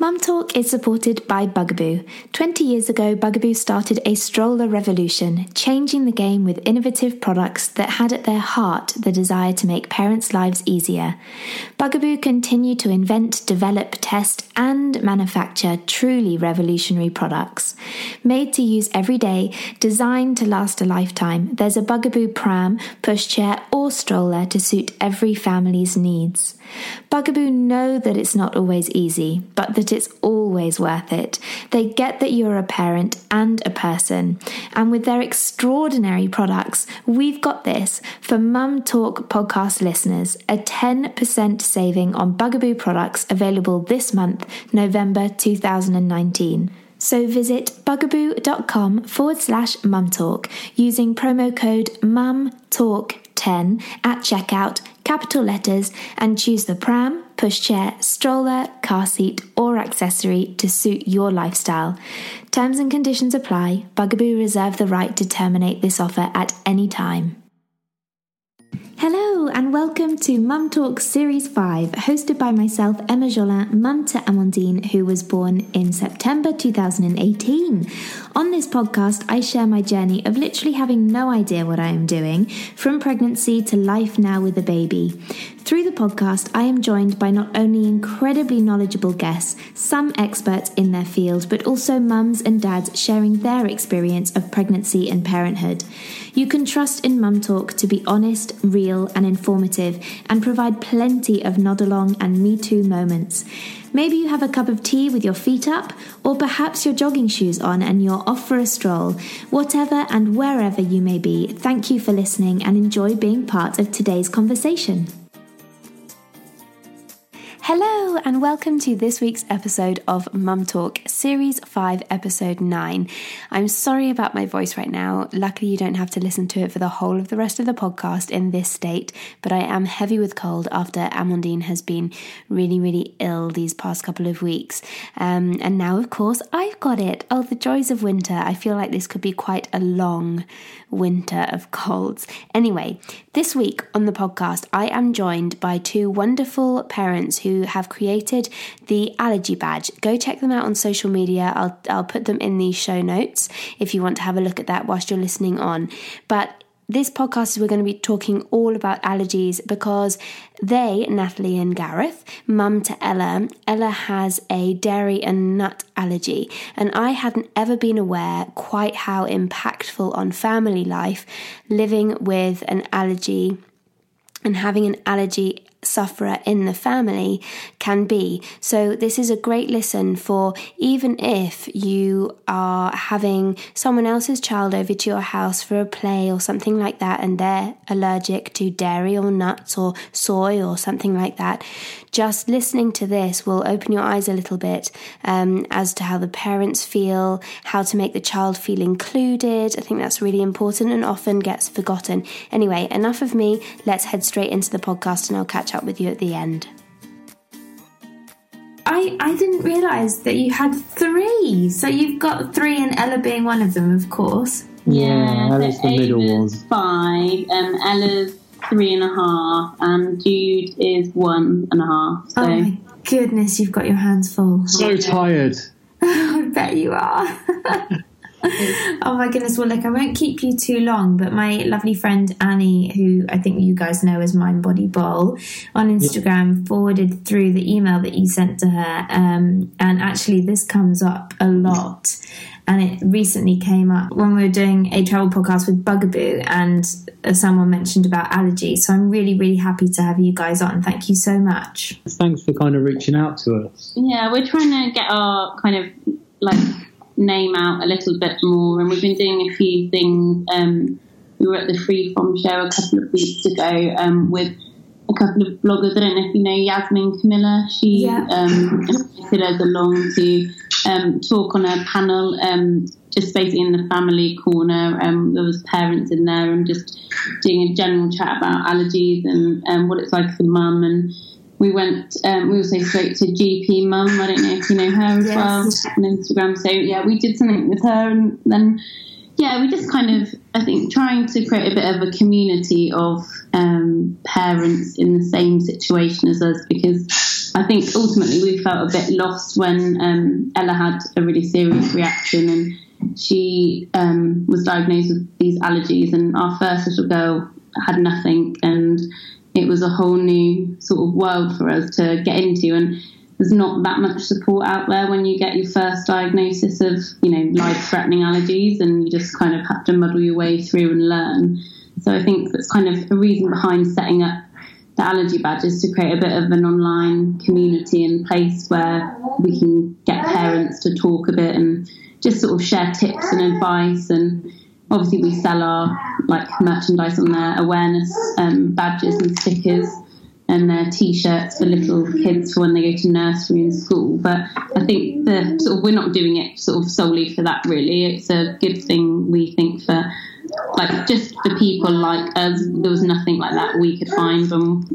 Mum Talk is supported by Bugaboo. 20 years ago, Bugaboo started a stroller revolution, changing the game with innovative products that had at their heart the desire to make parents' lives easier. Bugaboo continue to invent, develop, test, and manufacture truly revolutionary products. Made to use every day, designed to last a lifetime, there's a Bugaboo pram, pushchair, or stroller to suit every family's needs. Bugaboo know that it's not always easy, but that it's always worth it. They get that you're a parent and a person. And with their extraordinary products, we've got this for Mum Talk podcast listeners, a 10% saving on Bugaboo products available this month, November 2019. So visit bugaboo.com/mumtalk using promo code MUMTALK10 at checkout, capital letters, and choose the pram, pushchair, stroller, car seat, or accessory to suit your lifestyle. Terms and conditions apply. Bugaboo reserve the right to terminate this offer at any time. Hello and welcome to Mum Talk Series 5, hosted by myself, Emma Jolin, mum to Amandine, who was born in September 2018. On this podcast, I share my journey of literally having no idea what I am doing, from pregnancy to life now with a baby. Through the podcast, I am joined by not only incredibly knowledgeable guests, some experts in their field, but also mums and dads sharing their experience of pregnancy and parenthood. You can trust in Mum Talk to be honest, real and informative, and provide plenty of nod along and me too moments. Maybe you have a cup of tea with your feet up, or perhaps your jogging shoes on and you're off for a stroll. Whatever and wherever you may be, thank you for listening and enjoy being part of today's conversation. Hello and welcome to this week's episode of Mum Talk, Series 5, Episode 9. I'm sorry about my voice right now. Luckily, you don't have to listen to it for the whole of the rest of the podcast in this state, but I am heavy with cold after Amandine has been really, really ill these past couple of weeks. And now, of course, I've got it. Oh, the joys of winter. I feel like this could be quite a long winter of colds. Anyway, this week on the podcast, I am joined by two wonderful parents who have created the Allergy Badge. Go check them out on social media. I'll put them in the show notes if you want to have a look at that whilst you're listening on. But this podcast, we're going to be talking all about allergies because they, Natalie and Gareth, mum to Ella, Ella has a dairy and nut allergy, and I hadn't ever been aware quite how impactful on family life living with an allergy and having an allergy sufferer in the family can be. So this is a great listen for even if you are having someone else's child over to your house for a play or something like that and they're allergic to dairy or nuts or soy or something like that. Just listening to this will open your eyes a little bit as to how the parents feel, how to make the child feel included. I think that's really important and often gets forgotten. Anyway, enough of me. Let's head straight into the podcast and I'll catch up with you at the end. I didn't realise that you had three. So you've got three and Ella being one of them, of course. Yeah, Ella's so the middle one. Ava's 5, Ella's 3.5 and Jude is 1.5. So. Oh my goodness, you've got your hands full. So tired. I bet you are. Oh my goodness, well look, I won't keep you too long, but my lovely friend Annie, who I think you guys know as Mind Body Bowl on Instagram, forwarded through the email that you sent to her, and actually this comes up a lot. And it recently came up when we were doing a travel podcast with Bugaboo and someone mentioned about allergies. So I'm really, really happy to have you guys on. Thank you so much. Thanks for kind of reaching out to us. Yeah, we're trying to get our kind of like name out a little bit more. And we've been doing a few things. We were at the Free From Show a couple of weeks ago with a couple of bloggers. I don't know if you know Yasmin Camilla. She invited us along to talk on a panel, just basically in the family corner. There was parents in there and just doing a general chat about allergies and what it's like for mum. And we went, we also spoke to GP Mum. I don't know if you know her as well on Instagram. So yeah, we did something with her, and then yeah, we just kind of, I think, trying to create a bit of a community of parents in the same situation as us, because I think ultimately we felt a bit lost when Ella had a really serious reaction, and she was diagnosed with these allergies, and our first little girl had nothing, and it was a whole new sort of world for us to get into. And there's not that much support out there when you get your first diagnosis of, you know, life-threatening allergies, and you just kind of have to muddle your way through and learn. So I think that's kind of a reason behind setting up the Allergy Badge, is to create a bit of an online community and place where we can get parents to talk a bit and just sort of share tips and advice. And obviously we sell our like merchandise on their awareness badges and stickers, and their T-shirts for little kids for when they go to nursery and school. But I think the sort of, we're not doing it sort of solely for that, really. It's a good thing, we think, for like just for people like us. There was nothing like that we could find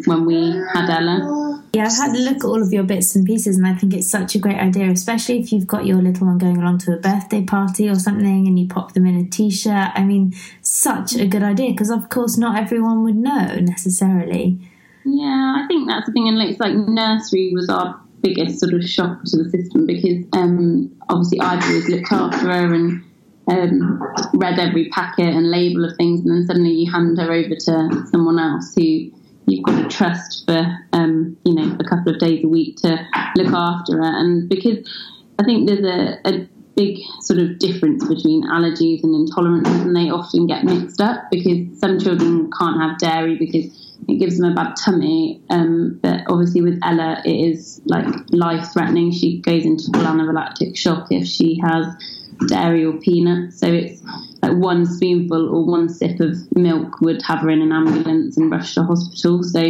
when we had Ella. Yeah, I've had a look at all of your bits and pieces, and I think it's such a great idea, especially if you've got your little one going along to a birthday party or something and you pop them in a T-shirt. I mean, such a good idea, because of course not everyone would know necessarily. Yeah, I think that's the thing. And it's like nursery was our biggest sort of shock to the system, because obviously I've always looked after her and read every packet and label of things, and then suddenly you hand her over to someone else who you've got to trust for, you know, a couple of days a week to look after her. And because I think there's a big sort of difference between allergies and intolerances, and they often get mixed up, because some children can't have dairy because it gives them a bad tummy, but obviously with Ella it is like life-threatening. She goes into full anaphylactic shock if she has dairy or peanuts. So it's like one spoonful or one sip of milk would have her in an ambulance and rush to hospital. So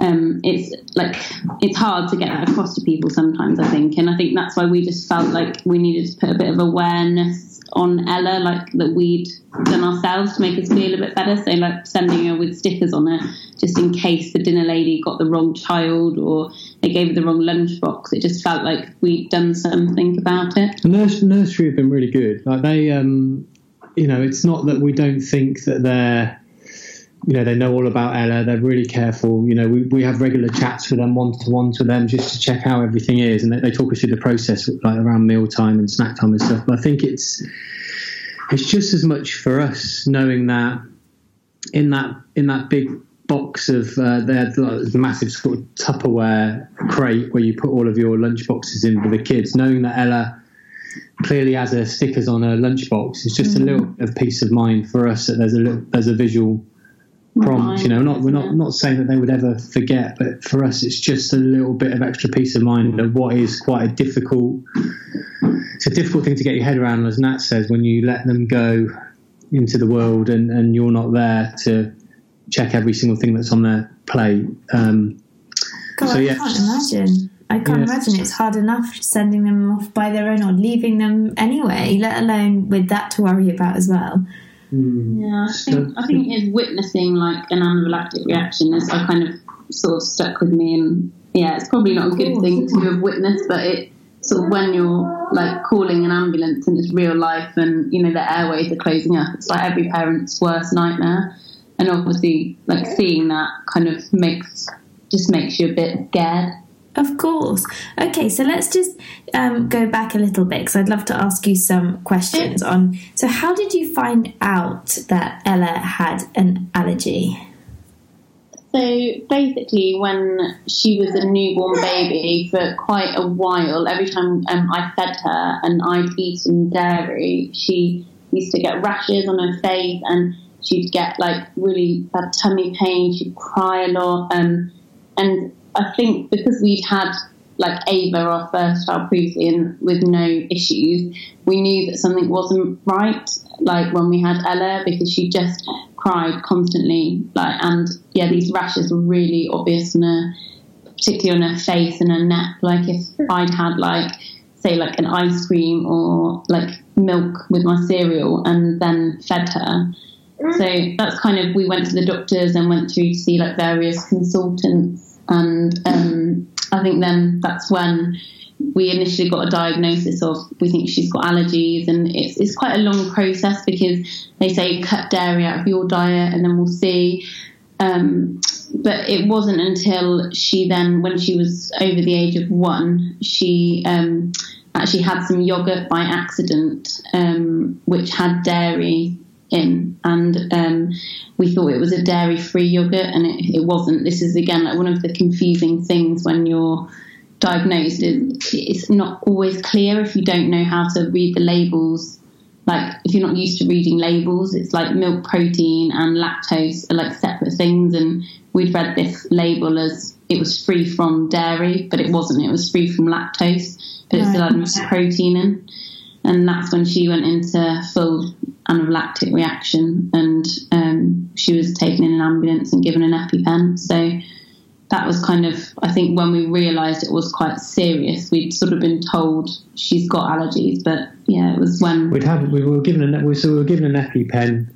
it's like, it's hard to get that across to people sometimes, I think. And I think that's why we just felt like we needed to put a bit of awareness on Ella, like that we'd done ourselves to make us feel a bit better. So like sending her with stickers on her, just in case the dinner lady got the wrong child or they gave her the wrong lunchbox. It just felt like we'd done something about it. And nursery have been really good. Like they, you know, it's not that we don't think that they're, you know, they know all about Ella. They're really careful. You know, we have regular chats with them, one-to-one to them, just to check how everything is. And they talk us through the process, like around meal time and snack time and stuff. But I think it's just as much for us knowing that in that big box of the massive sort of Tupperware crate where you put all of your lunch boxes in for the kids, knowing that Ella clearly has her stickers on her lunchbox. It's just a little of peace of mind for us that there's a visual prompt, you know. We're not saying that they would ever forget, but for us it's just a little bit of extra peace of mind of what is quite a difficult thing to get your head around, as Nat says, when you let them go into the world and you're not there to check every single thing that's on their plate. I can't imagine. I can't imagine it's hard enough sending them off by their own or leaving them anyway, let alone with that to worry about as well. Yeah, I think it's witnessing like an anaphylactic reaction is kind of sort of stuck with me, and yeah, it's probably not a good thing to have witnessed, but it sort of, when you're like calling an ambulance and it's real life and you know the airways are closing up, it's like every parent's worst nightmare. And obviously like seeing that kind of makes you a bit scared. Of course. Okay, so let's just go back a little bit, because I'd love to ask you some questions on. So how did you find out that Ella had an allergy? So basically when she was a newborn baby for quite a while, every time I fed her and I'd eaten dairy, she used to get rashes on her face and she'd get like really bad tummy pain, she'd cry a lot, and I think because we'd had like Ava, our first child, previously and with no issues, we knew that something wasn't right, like when we had Ella, because she just cried constantly, like, and yeah, these rashes were really obvious on her, particularly on her face and her neck. Like if I'd had like say like an ice cream or like milk with my cereal and then fed her. So that's kind of, we went to the doctors and went through to see like various consultants. And I think then that's when we initially got a diagnosis of, we think she's got allergies. And it's quite a long process, because they say cut dairy out of your diet and then we'll see. But it wasn't until she then, when she was over the age of 1, she actually had some yogurt by accident, which had dairy in, and we thought it was a dairy-free yogurt, and it wasn't. This is, again, like one of the confusing things when you're diagnosed. It's not always clear if you don't know how to read the labels. Like, if you're not used to reading labels, it's like milk protein and lactose are like separate things, and we'd read this label as it was free from dairy, but it wasn't. It was free from lactose, but it still had much protein in. And that's when she went into full anaphylactic reaction, and she was taken in an ambulance and given an EpiPen. So that was kind of, I think, when we realised it was quite serious. We'd sort of been told she's got allergies, but yeah, it was when we were given an EpiPen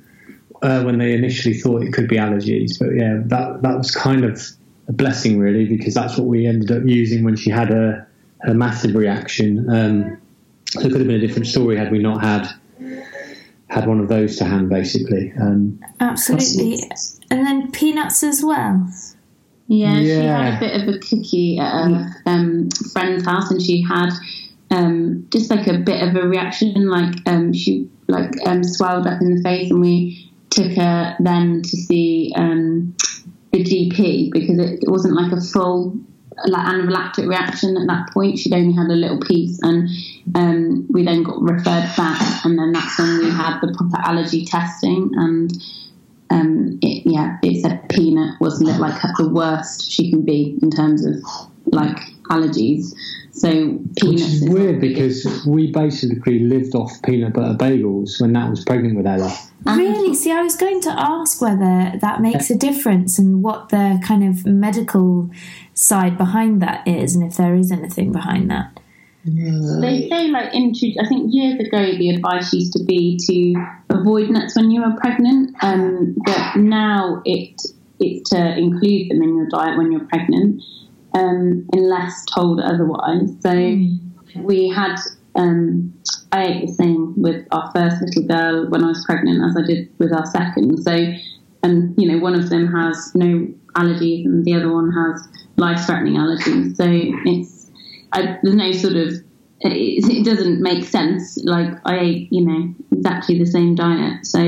when they initially thought it could be allergies. But yeah, that was kind of a blessing, really, because that's what we ended up using when she had a massive reaction. So it could have been a different story had we not had one of those to hand, basically. Absolutely. And then peanuts as well. Yeah, she had a bit of a cookie at a friend's house, and she had just like a bit of a reaction, like she swelled up in the face, and we took her then to see the GP, because it wasn't like a full anaphylactic reaction at that point. She'd only had a little piece, and we then got referred back, and then that's when we had the proper allergy testing, and it said peanut wasn't it like the worst she can be in terms of like allergies. So peanuts, which is weird, because we basically lived off peanut butter bagels when Nat was pregnant with Ella. Really? See, I was going to ask whether that makes a difference and what the kind of medical side behind that is, and if there is anything behind that. They say, I think years ago the advice used to be to avoid nuts when you were pregnant, but now it's to include them in your diet when you're pregnant, unless told otherwise. So we had, I ate the same with our first little girl when I was pregnant as I did with our second. So, and you know, one of them has no allergies and the other one has life-threatening allergies. So it's, there's no sort of, it doesn't make sense. Like, I ate, exactly the same diet. So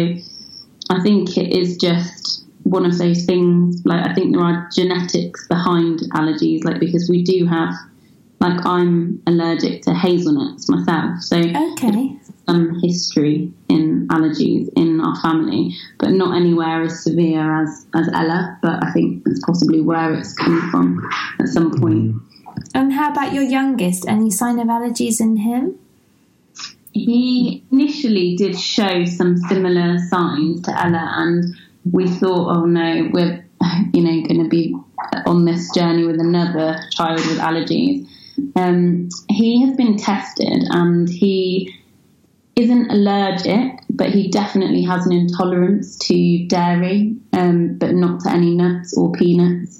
I think it is just one of those things. Like, I think there are genetics behind allergies, like, because we do have, like, I'm allergic to hazelnuts myself. So there's some history in allergies in our family, but not anywhere as severe as Ella. But I think that's possibly where it's come from at some point. And how about your youngest? Any sign of allergies in him? He initially did show some similar signs to Ella, and we thought, oh no, we're going to be on this journey with another child with allergies. He has been tested, and he isn't allergic, but he definitely has an intolerance to dairy, but not to any nuts or peanuts.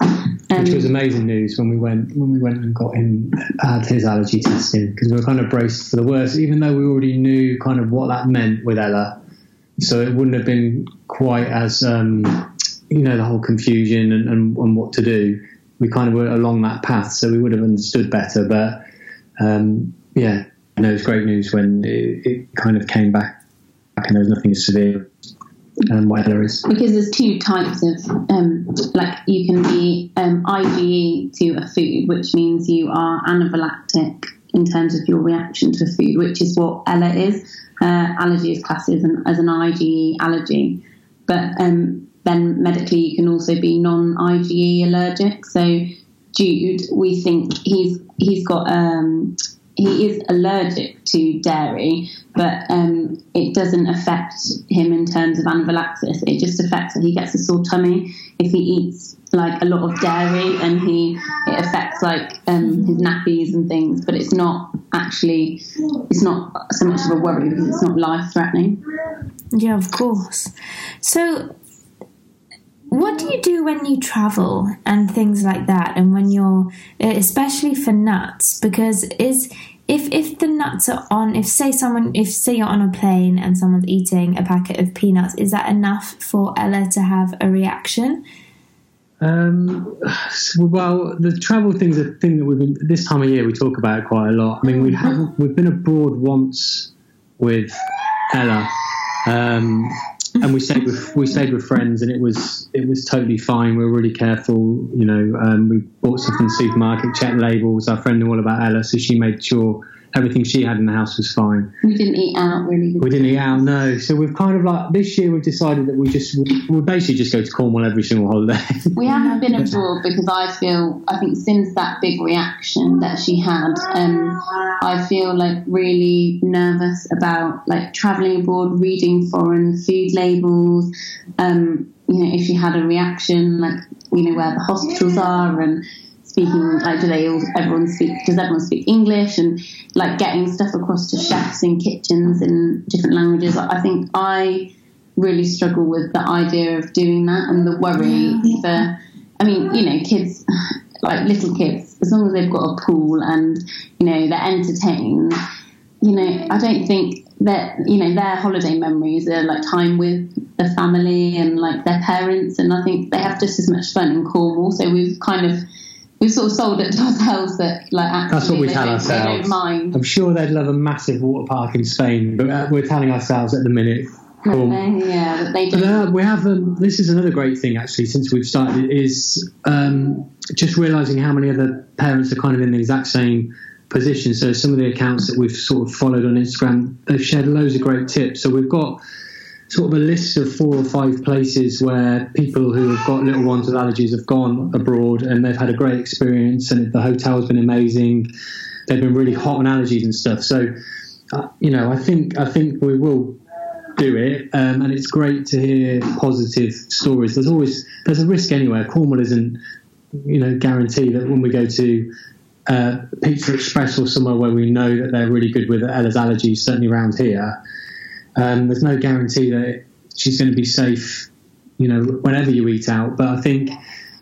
Which was amazing news when we went and got him, had his allergy testing, because we were kind of braced for the worst, even though we already knew kind of what that meant with Ella. So it wouldn't have been quite as, the whole confusion and what to do. We kind of were along that path, so we would have understood better. But, it was great news when it kind of came back and there was nothing as severe. Because there's two types of, you can be IgE to a food, which means you are anaphylactic in terms of your reaction to food, which is what Ella is. Allergy is classed as an IgE allergy. But then medically you can also be non-IgE allergic. So Jude, we think he's got... he is allergic to dairy, but it doesn't affect him in terms of anaphylaxis. It just affects that he gets a sore tummy if he eats like a lot of dairy, and it affects like his nappies and things. But it's not so much of a worry because it's not life threatening. Yeah, of course. So, what do you do when you travel and things like that, and when you're, especially for nuts, because if the nuts are on, say you're on a plane and someone's eating a packet of peanuts, is that enough for Ella to have a reaction? Well, the travel thing's a thing that we've been, this time of year we talk about it quite a lot. I mean, we've been abroad once with Ella, and we stayed with friends, and it was totally fine. We were really careful, you know. We bought stuff in the supermarket, checked labels. Our friend knew all about Ella, so she made sure everything she had in the house was fine. We didn't eat out, really. We didn't eat out, no. So we've kind of like, this year we've decided that we'll basically just go to Cornwall every single holiday. We haven't been abroad because I think since that big reaction that she had, I feel like really nervous about like travelling abroad, reading foreign food labels, you know, if she had a reaction, like, you know, where the hospitals are and speaking, like, does everyone speak English, and like getting stuff across to chefs in kitchens in different languages. I think I really struggle with the idea of doing that, and the worry for, I mean, you know, kids, like little kids, as long as they've got a pool and, you know, they're entertained, you know, I don't think that, you know, their holiday memories are like time with the family and like their parents, and I think they have just as much fun in Cornwall. So we've sort of sold it to ourselves that, like, actually, that's what we tell ourselves. They don't mind. I'm sure they'd love a massive water park in Spain, but we're telling ourselves at the minute. Cool. Yeah, but they do. But we have. This is another great thing, actually, since we've started, is just realising how many other parents are kind of in the exact same position. So some of the accounts that we've sort of followed on Instagram, they've shared loads of great tips. So we've got sort of a list of 4 or 5 places where people who have got little ones with allergies have gone abroad and they've had a great experience, and the hotel's been amazing. They've been really hot on allergies and stuff. So, you know, I think we will do it, and it's great to hear positive stories. There's a risk anywhere. Cornwall isn't, you know, guarantee that when we go to Pizza Express or somewhere where we know that they're really good with Ella's allergies, certainly around here, there's no guarantee that she's going to be safe, you know, whenever you eat out. But I think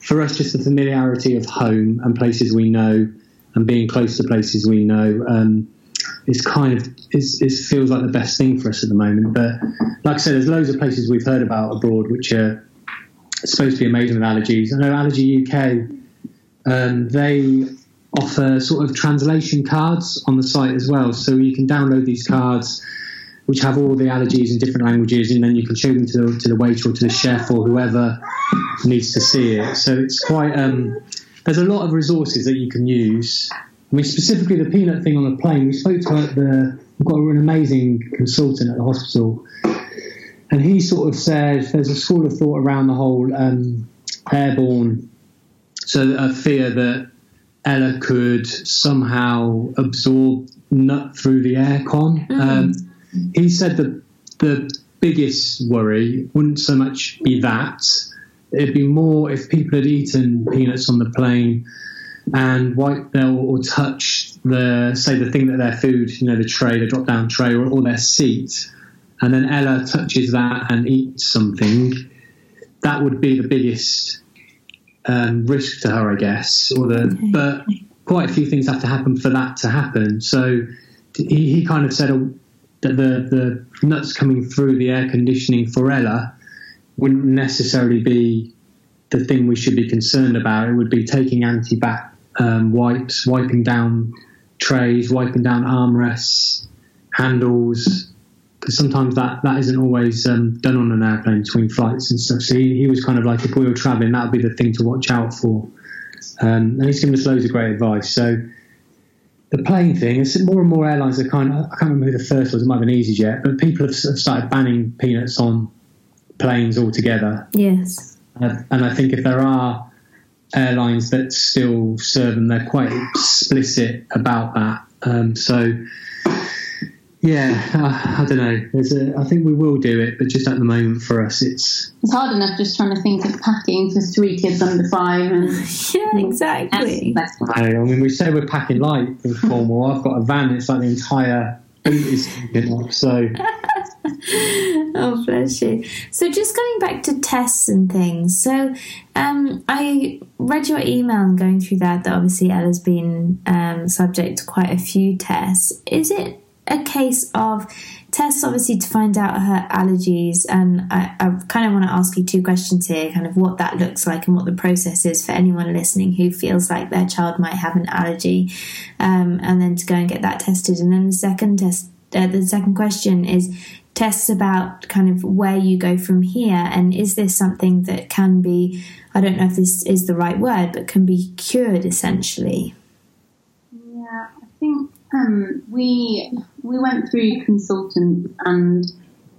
for us, just the familiarity of home and places we know and being close to places we know, it feels like the best thing for us at the moment. But like I said, there's loads of places we've heard about abroad which are supposed to be amazing with allergies. I know Allergy UK, they offer sort of translation cards on the site as well. So you can download these cards which have all the allergies in different languages, and then you can show them to the waiter or to the chef or whoever needs to see it. So it's quite, there's a lot of resources that you can use. I mean, specifically the peanut thing on the plane, we spoke to we've got an amazing consultant at the hospital, and he sort of said there's a school of thought around the whole airborne, so a fear that Ella could somehow absorb nut through the aircon. He said that the biggest worry wouldn't so much be that. It'd be more if people had eaten peanuts on the plane and wiped or touched the thing that their food, you know, the tray, the drop-down tray or their seat, and then Ella touches that and eats something. That would be the biggest risk to her, I guess. But quite a few things have to happen for that to happen. So he kind of said that the nuts coming through the air conditioning for Ella wouldn't necessarily be the thing we should be concerned about. It would be taking anti-bac wipes, wiping down trays, wiping down armrests, handles, because sometimes that isn't always done on an airplane between flights and stuff. So he was kind of like, if we were travelling, that would be the thing to watch out for. And he's given us loads of great advice. So the plane thing is more and more airlines are I can't remember who the first was, it might have been EasyJet, but people have started banning peanuts on planes altogether. Yes. And I think if there are airlines that still serve them, they're quite explicit about that. I don't know. I think we will do it, but just at the moment for us, it's hard enough just trying to think of packing for 3 kids under 5. And yeah, exactly. I mean, we say we're packing light in Cornwall. I've got a van. It's like the entire boot is taken off. So. Oh, bless you. So just going back to tests and things. So I read your email and going through that obviously Ella's been subject to quite a few tests. Is it a case of tests, obviously, to find out her allergies. And I kind of want to ask you two questions here, kind of what that looks like and what the process is for anyone listening who feels like their child might have an allergy, and then to go and get that tested. And then the second test, the second question is tests about kind of where you go from here, and is this something that can be, I don't know if this is the right word, but can be cured essentially? Yeah, I think we went through consultants, and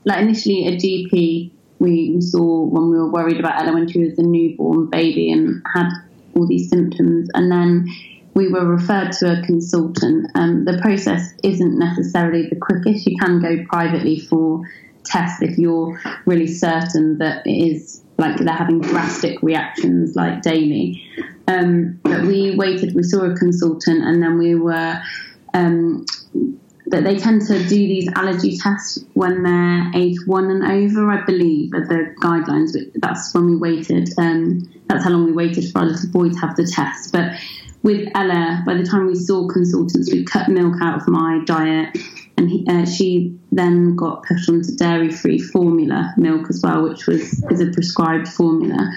like initially a GP we saw when we were worried about Ella when she was a newborn baby and had all these symptoms, and then we were referred to a consultant. The process isn't necessarily the quickest. You can go privately for tests if you're really certain that it is, like they're having drastic reactions like daily. But we waited, we saw a consultant, and then we were, that they tend to do these allergy tests when they're age 1 and over, I believe, are the guidelines. That's when we waited. That's how long we waited for our little boy to have the test. But with Ella, by the time we saw consultants, we cut milk out of my diet, and she then got put onto dairy-free formula milk as well, which is a prescribed formula.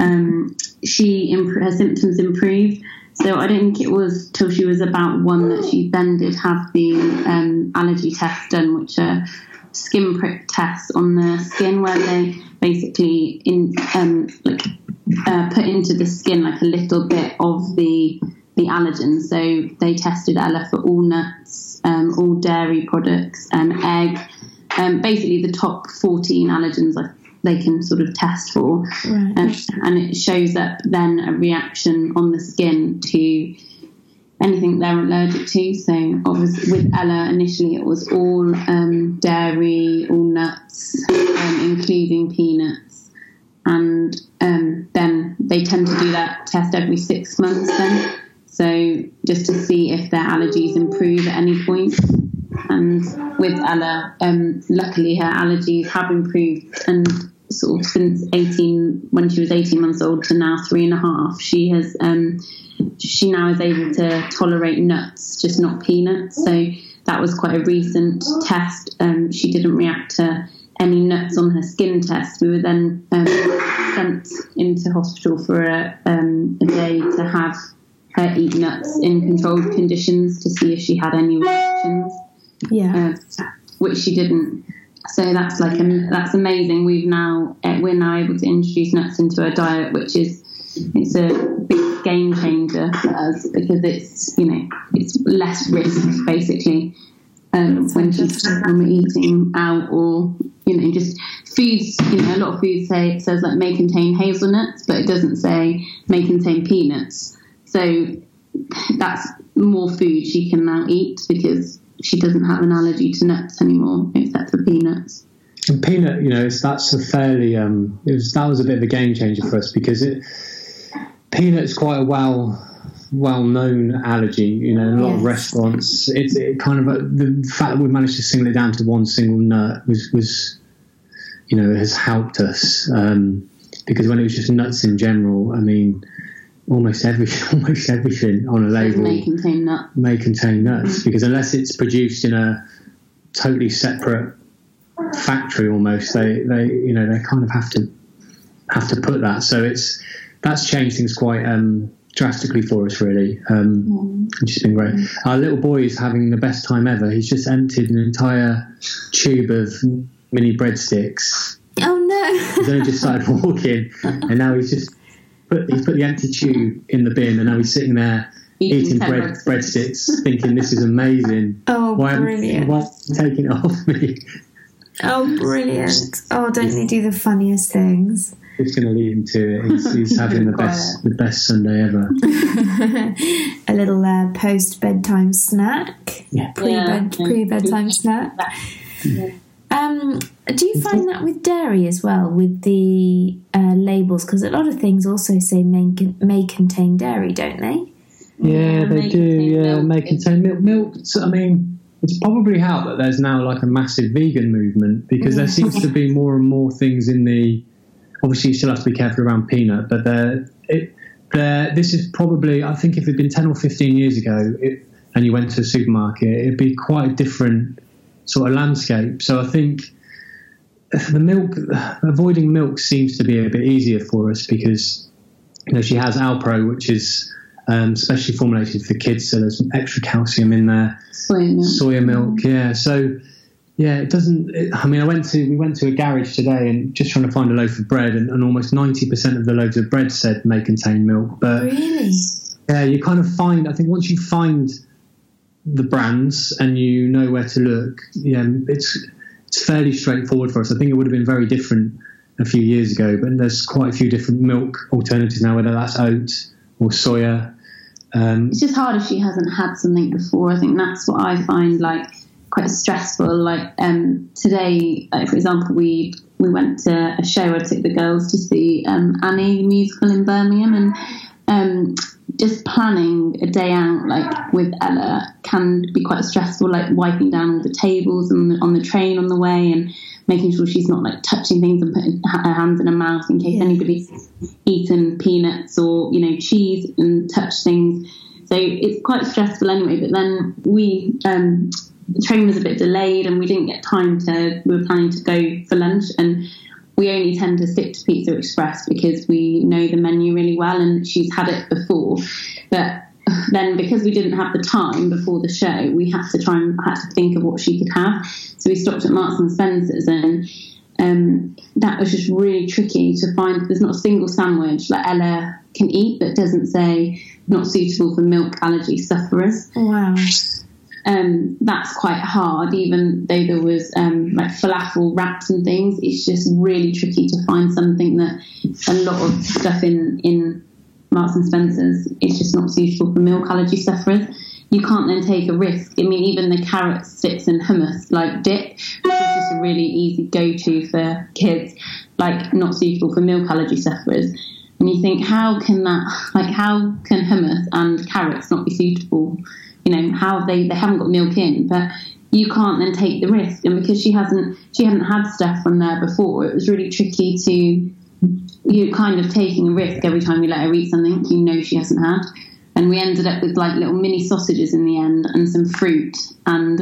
Her symptoms improved, so I don't think it was till she was about 1 that she then did have the allergy test done, which are skin prick tests on the skin where they basically put into the skin like a little bit of the allergen. So they tested Ella for all nuts, all dairy products, egg, basically the top 14 allergens they can sort of test for. Right. And it shows up then a reaction on the skin to anything they're allergic to. So obviously with Ella initially it was all dairy, all nuts, including peanuts. And then they tend to do that test every 6 months then, so just to see if their allergies improve at any point. And with Ella, luckily her allergies have improved, and sort of since when she was 18 months old to now 3.5, she now is able to tolerate nuts, just not peanuts. So that was quite a recent test. She didn't react to any nuts on her skin test. We were then sent into hospital for a day to have her eat nuts in controlled conditions to see if she had any reactions. Yeah, which she didn't. So that's amazing. We're now able to introduce nuts into her diet, which is a big game changer for us because it's less risk basically. When we're eating out, or just foods, a lot of foods says like may contain hazelnuts, but it doesn't say may contain peanuts. So that's more food she can now eat because she doesn't have an allergy to nuts anymore, except for peanuts. And peanut, that's a fairly that was a bit of a game changer for us because peanuts quite a while. Well-known allergy, in a lot of restaurants. It kind of the fact that we managed to single it down to one single nut was has helped us because when it was just nuts in general, almost everything on a label may contain nuts because unless it's produced in a totally separate factory, almost they kind of have to put that. So that's changed things quite. Drastically for us, really, which has been great. Our little boy is having the best time ever. He's just emptied an entire tube of mini breadsticks. Oh no! He's only just started walking, and now he's put the empty tube in the bin, and now he's sitting there eating breadsticks, thinking this is amazing. Oh, brilliant! Why taking it off me? Oh, brilliant! Oh, don't they do the funniest things? It's going to lead him to it. He's having the best Sunday ever. A little post bedtime snack, pre bedtime snack. Yeah. Do you find that with dairy as well, with the labels? Because a lot of things also say may contain dairy, don't they? Yeah, they do. Yeah, may contain milk. Milk. So, it's probably how that there's now like a massive vegan movement because there seems to be more and more things in the. Obviously, you still have to be careful around peanut, but this is probably, I think if it had been 10 or 15 years ago, and you went to the supermarket, it'd be quite a different sort of landscape. So I think the milk, avoiding milk seems to be a bit easier for us because, you know, she has Alpro, which is specially formulated for kids, so there's extra calcium in there. Soya milk, yeah. So, yeah, it doesn't. We went to a garage today and just trying to find a loaf of bread, and almost 90% of the loaves of bread said may contain milk. But really, yeah, you kind of find. I think once you find the brands and you know where to look, yeah, it's fairly straightforward for us. I think it would have been very different a few years ago, but there's quite a few different milk alternatives now, whether that's oats or soya. It's just hard if she hasn't had something before. I think that's what I find quite stressful. Today, for example, we went to a show. I took the girls to see Annie, the musical in Birmingham, and just planning a day out with Ella can be quite stressful, wiping down all the tables and on the train on the way, and making sure she's not touching things and putting her hands in her mouth in case anybody's eaten peanuts or cheese and touched things. So it's quite stressful anyway. But then the train was a bit delayed and we didn't get time to. We were planning to go for lunch, and we only tend to stick to Pizza Express because we know the menu really well and she's had it before. But then because we didn't have the time before the show, we had to think of what she could have. So we stopped at Marks and Spencer's, and that was just really tricky to find. There's not a single sandwich that Ella can eat that doesn't say not suitable for milk allergy sufferers. Wow. That's quite hard, even though there was falafel wraps and things. It's just really tricky to find something that a lot of stuff in Marks and Spencer's is just not suitable for milk allergy sufferers. You can't then take a risk. I mean, even the carrot sticks and hummus dip, which is just a really easy go-to for kids, not suitable for milk allergy sufferers. And you think, how can hummus and carrots not be suitable? How they haven't got milk in, but you can't then take the risk. And because she hadn't had stuff from there before, it was really tricky to. You're kind of taking a risk every time you let her eat something she hasn't had. And we ended up with little mini sausages in the end and some fruit, and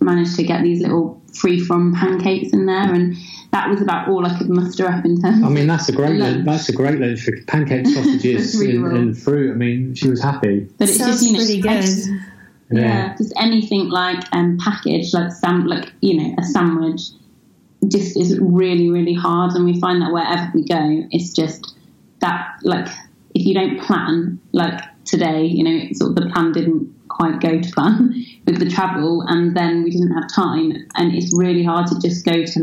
managed to get these little free from pancakes in there, and that was about all I could muster up in terms. I mean, that's a great lunch. Pancake sausages and fruit. I mean, she was happy. But it's just pretty good. Yeah, just anything packaged a sandwich just is really, really hard, and we find that wherever we go, it's just that if you don't plan today, the plan didn't quite go to plan with the travel, and then we didn't have time, and it's really hard to just go to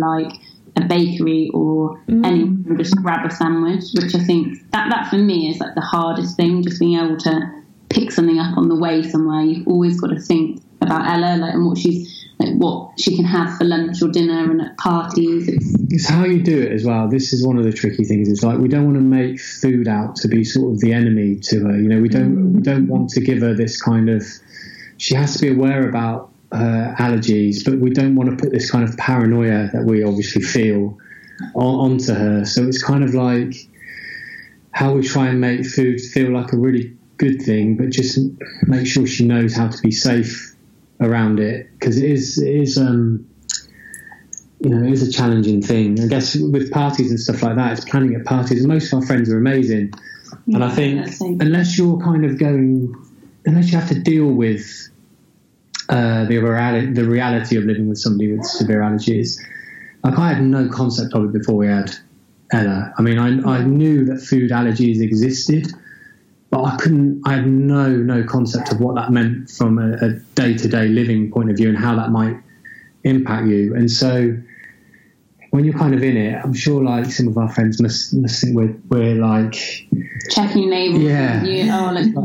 a bakery or anything and just grab a sandwich, which I think that for me is the hardest thing, just being able to pick something up on the way somewhere. You've always got to think about Ella and what she's what she can have for lunch or dinner and at parties. It's how you do it as well. This is one of the tricky things. It's we don't want to make food out to be sort of the enemy to her. We don't want to give her this kind of. She has to be aware about her allergies, but we don't want to put this kind of paranoia that we obviously feel onto her. So it's kind of how we try and make food feel like a really good thing, but just make sure she knows how to be safe around it, because it is a challenging thing. I guess with parties and stuff like that, it's planning at parties, and most of our friends are amazing. Yeah, and I think unless you're kind of unless you have to deal with the reality of living with somebody with severe allergies, I had no concept of it before we had Ella. I mean, I knew that food allergies existed, but I had no concept of what that meant from a day-to-day living point of view and how that might impact you. And so when you're kind of in it, I'm sure some of our friends must think we're checking labels. Yeah,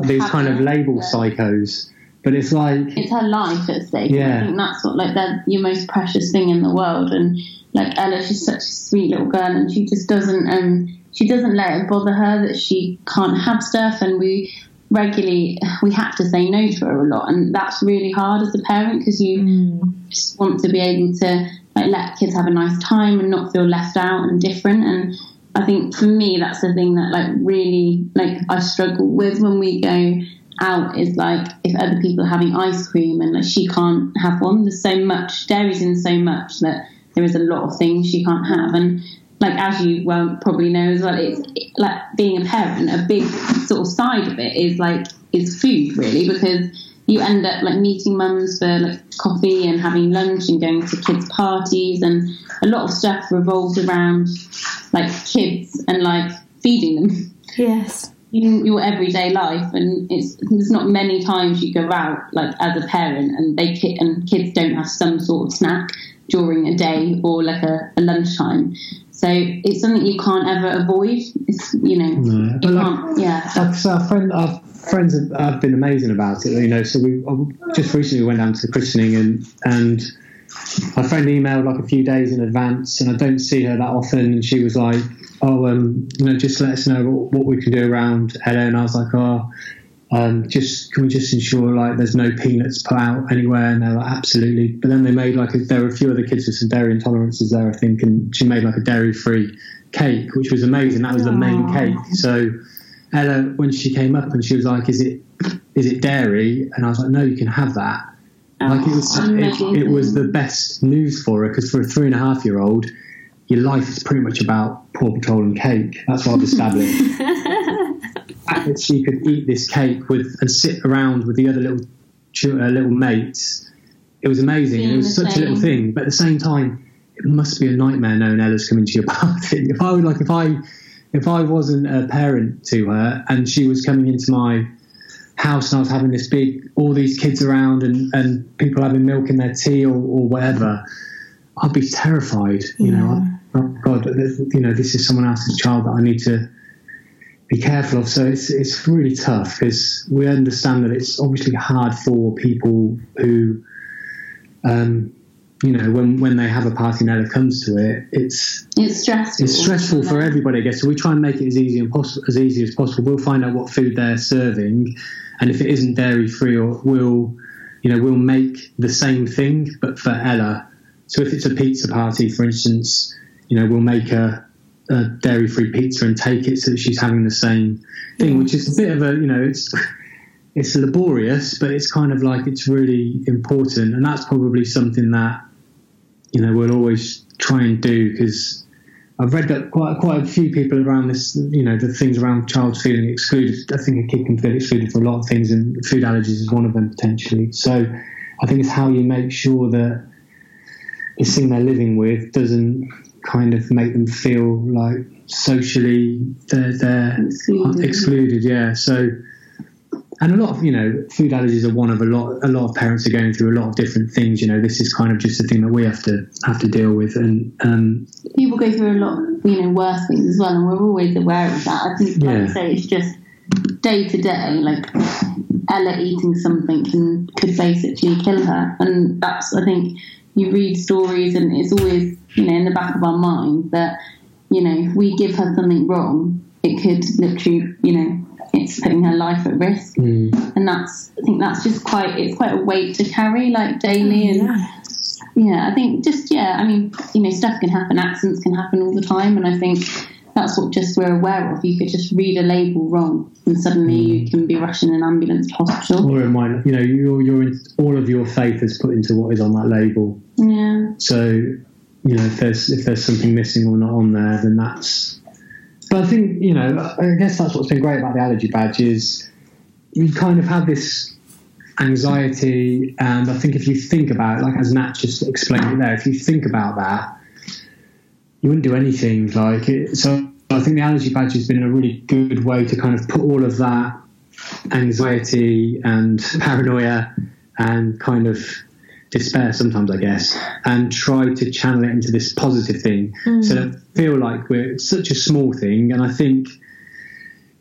these kind of label psychos. But it's it's her life at stake. Yeah. I think that's what they're your most precious thing in the world. And Ella, she's such a sweet little girl, and she just doesn't let it bother her that she can't have stuff. And we have to say no to her a lot, and that's really hard as a parent, because you just want to be able to let kids have a nice time and not feel left out and different. And I think for me, that's the thing that really I struggle with when we go out is like if other people are having ice cream and like she can't have one. There's so much, dairy's in so much that there is a lot of things she can't have. And like, as you well probably know as well, it's like being a parent, a big sort of side of it is food really, because you end up like meeting mums for like coffee and having lunch and going to kids' parties, and a lot of stuff revolves around like kids and like feeding them. Yes. In your everyday life, and there's not many times you go out like as a parent and kids don't have some sort of snack during a day or like a lunchtime. So it's something you can't ever avoid. It's, no, you can't. Our friends have been amazing about it. So we just recently went down to the christening, and my friend emailed like a few days in advance, and I don't see her that often. And she was like, just let us know what we can do around Ella. And I was like, can we just ensure like there's no peanuts put out anywhere? And they're like, absolutely. But then they made there were a few other kids with some dairy intolerances there, I think, and she made a dairy-free cake, which was amazing. That was the main cake. So Ella, when she came up and she was like, is it dairy? And I was like, no, you can have that. It was the best news for her, because for a 3.5-year-old, your life is pretty much about Paw Patrol and cake. That's what I've established. The fact that she could eat this cake and sit around with the other little mates, it was amazing. It was such a little thing, but at the same time, it must be a nightmare knowing Ella's coming to your party. If I wasn't a parent to her and she was coming into my house and I was having this all these kids around and people having milk in their tea or whatever, I'd be terrified. This is someone else's child that I need to be careful of. So it's really tough, because we understand that it's obviously hard for people who, when they have a party and Ella comes to it, it's stressful. It's stressful for everybody, I guess. So we try and make it as easy as possible. We'll find out what food they're serving, and if it isn't dairy free, or we'll make the same thing but for Ella. So if it's a pizza party, for instance, we'll make a dairy free pizza and take it so that she's having the same thing, which is a bit of a it's laborious, but it's kind of it's really important, and that's probably something that we'll always try and do, because I've read that quite a few people around this, the things around child feeling excluded. I think a kid can feel excluded for a lot of things, and food allergies is one of them potentially. So I think it's how you make sure that this thing they're living with doesn't kind of make them feel like socially they're excluded. Yeah. So, and a lot of, food allergies are one of a lot of parents are going through a lot of different things. This is kind of just a thing that we have to deal with. And people go through a lot of, worse things as well, and we're always aware of that. I think, like I say, it's just day to day, Ella eating something could basically kill her. And that's, I think, you read stories and it's always, in the back of our mind that, if we give her something wrong, it could literally, it's putting her life at risk. Mm. And I think that's just quite a weight to carry daily. And I think stuff can happen, accidents can happen all the time. And I think that's what we're aware of. You could just read a label wrong and suddenly you can be rushing an ambulance to hospital. Or it might, all of your faith is put into what is on that label. Yeah. So, if there's something missing or not on there, then that's... But I think, I guess that's what's been great about the allergy badge is you kind of have this anxiety, and I think if you think about it, as Nat just explained it there, if you think about that, you wouldn't do anything like it. So I think the allergy badge has been a really good way to kind of put all of that anxiety and paranoia and kind of despair sometimes, I guess, and try to channel it into this positive thing. Mm. So that I feel like it's such a small thing. And I think,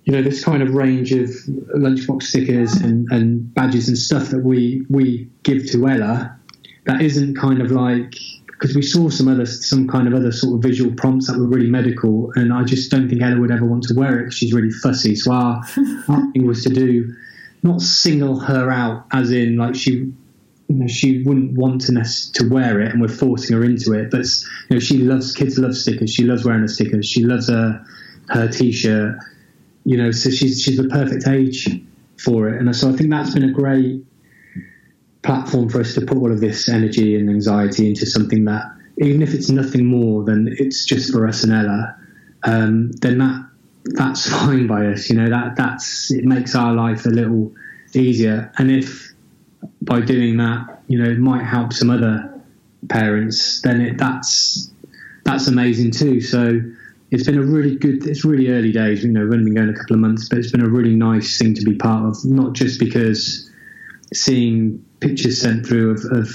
this kind of range of lunchbox stickers and badges and stuff that we give to Ella, that isn't kind of because we saw some kind of other sort of visual prompts that were really medical, and I just don't think Ella would ever want to wear it because she's really fussy. So our thing was to do, not single her out as in she wouldn't want to wear it and we're forcing her into it, but kids love stickers, she loves wearing her stickers, she loves her t-shirt, so she's the perfect age for it. And so I think that's been a great platform for us to put all of this energy and anxiety into something that, even if it's nothing more than it's just for us and Ella, then that's fine by us. You know, that's it makes our life a little easier. And if by doing that, you know, it might help some other parents, then that's amazing too. So it's been a really good, it's really early days, you know, we've only been going a couple of months, but it's been a really nice thing to be part of, not just because seeing pictures sent through of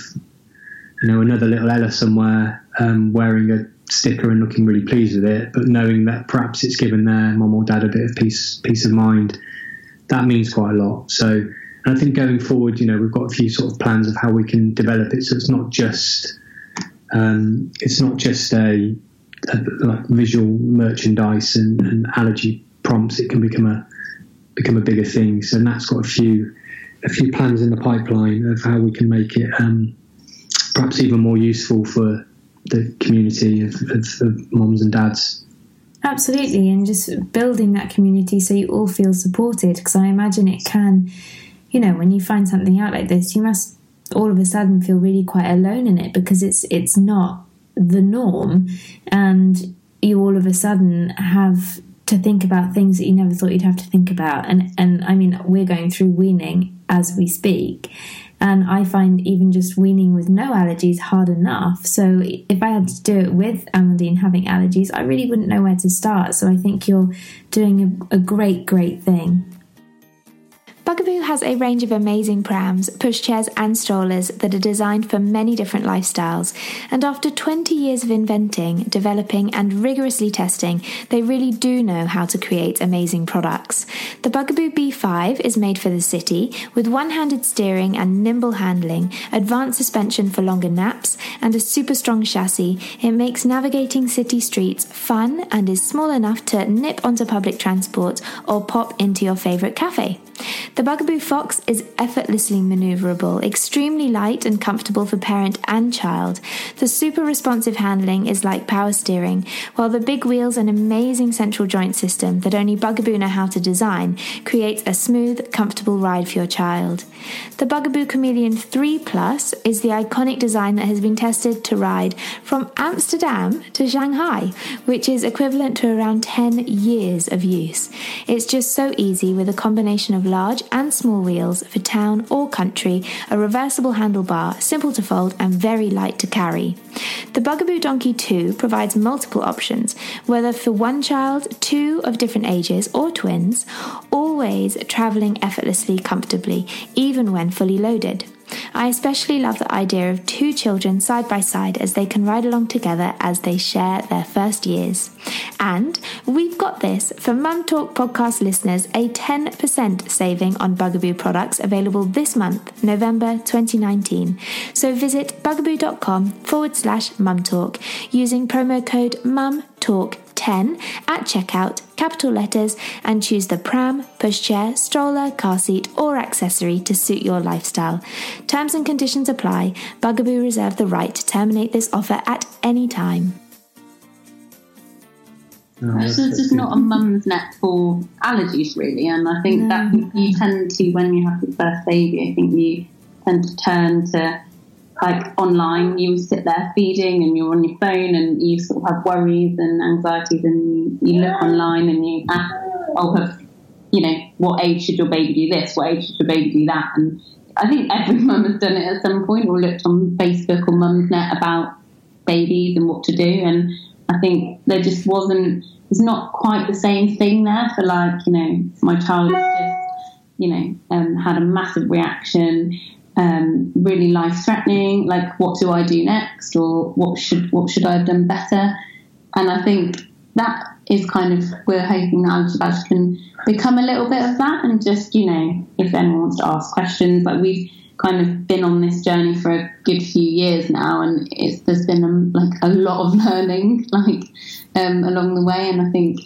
you know, another little Ella somewhere wearing a sticker and looking really pleased with it, but knowing that perhaps it's given their mum or dad a bit of peace of mind, that means quite a lot. So, and I think going forward, you know, we've got a few sort of plans of how we can develop it, so it's not just a like visual merchandise and allergy prompts. It can become a bigger thing. So Nat's got a few plans in the pipeline of how we can make it perhaps even more useful for the community of moms and dads. Absolutely, and just building that community so you all feel supported, because I imagine it can, you know, when you find something out like this, you must all of a sudden feel really quite alone in it, because it's not the norm, and you all of a sudden have to think about things that you never thought you'd have to think about. And I mean, we're going through weaning as we speak, and I find even just weaning with no allergies hard enough. So if I had to do it with Amandine having allergies, I really wouldn't know where to start. So I think you're doing a great thing. Bugaboo has a range of amazing prams, pushchairs and strollers that are designed for many different lifestyles. And after 20 years of inventing, developing and rigorously testing, they really do know how to create amazing products. The Bugaboo B5 is made for the city, with one-handed steering and nimble handling, advanced suspension for longer naps, and a super strong chassis. It makes navigating city streets fun and is small enough to nip onto public transport or pop into your favourite cafe. The Bugaboo Fox is effortlessly manoeuvrable, extremely light and comfortable for parent and child. The super responsive handling is like power steering, while the big wheels and amazing central joint system that only Bugaboo know how to design creates a smooth, comfortable ride for your child. The Bugaboo Chameleon 3 Plus is the iconic design that has been tested to ride from Amsterdam to Shanghai, which is equivalent to around 10 years of use. It's just so easy, with a combination of large and small wheels for town or country, a reversible handlebar, simple to fold and very light to carry. The Bugaboo Donkey 2 provides multiple options, whether for one child, two of different ages or twins, always travelling effortlessly comfortably, even when fully loaded. I especially love the idea of two children side by side, as they can ride along together as they share their first years. And we've got this for Mum Talk podcast listeners, a 10% saving on Bugaboo products available this month, November 2019. So visit bugaboo.com/mumtalk using promo code MUMTALK10 at checkout, capital letters, and choose the pram, pushchair, stroller, car seat or accessory to suit your lifestyle. Terms and conditions apply. Bugaboo reserve the right to terminate this offer at any time. Oh, so it's just not a mum's net for allergies really, and I think that you tend to, when you have your first baby, I think you tend to turn to like online, you sit there feeding and you're on your phone and you sort of have worries and anxieties, and you look online and you ask, you know, what age should your baby do this? What age should your baby do that? And I think every mum has done it at some point, or looked on Facebook or Mumsnet about babies and what to do. And I think there just wasn't, it's not quite the same thing there for, like, you know, my child's just, you know, had a massive reaction, really life-threatening, like what do I do next, or what should I have done better? And I think that is kind of, we're hoping that Allergy Badge can become a little bit of that, and just, you know, if anyone wants to ask questions, like we've kind of been on this journey for a good few years now, and there's been like a lot of learning along the way, and I think